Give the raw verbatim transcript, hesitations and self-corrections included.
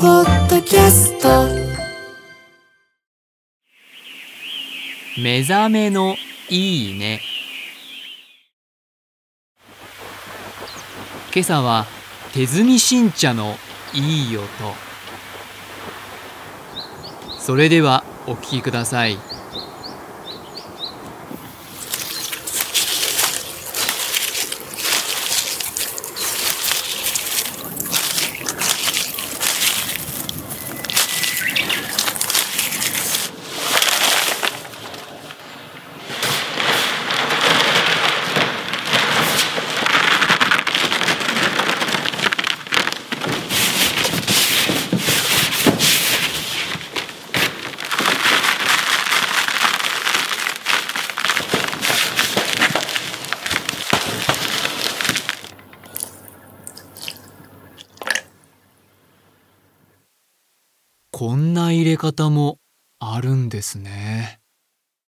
ポッドキャスト目覚めのいいね。今朝は手摘み新茶のいい音。それではお聞きください。こんな入れ方もあるんですね。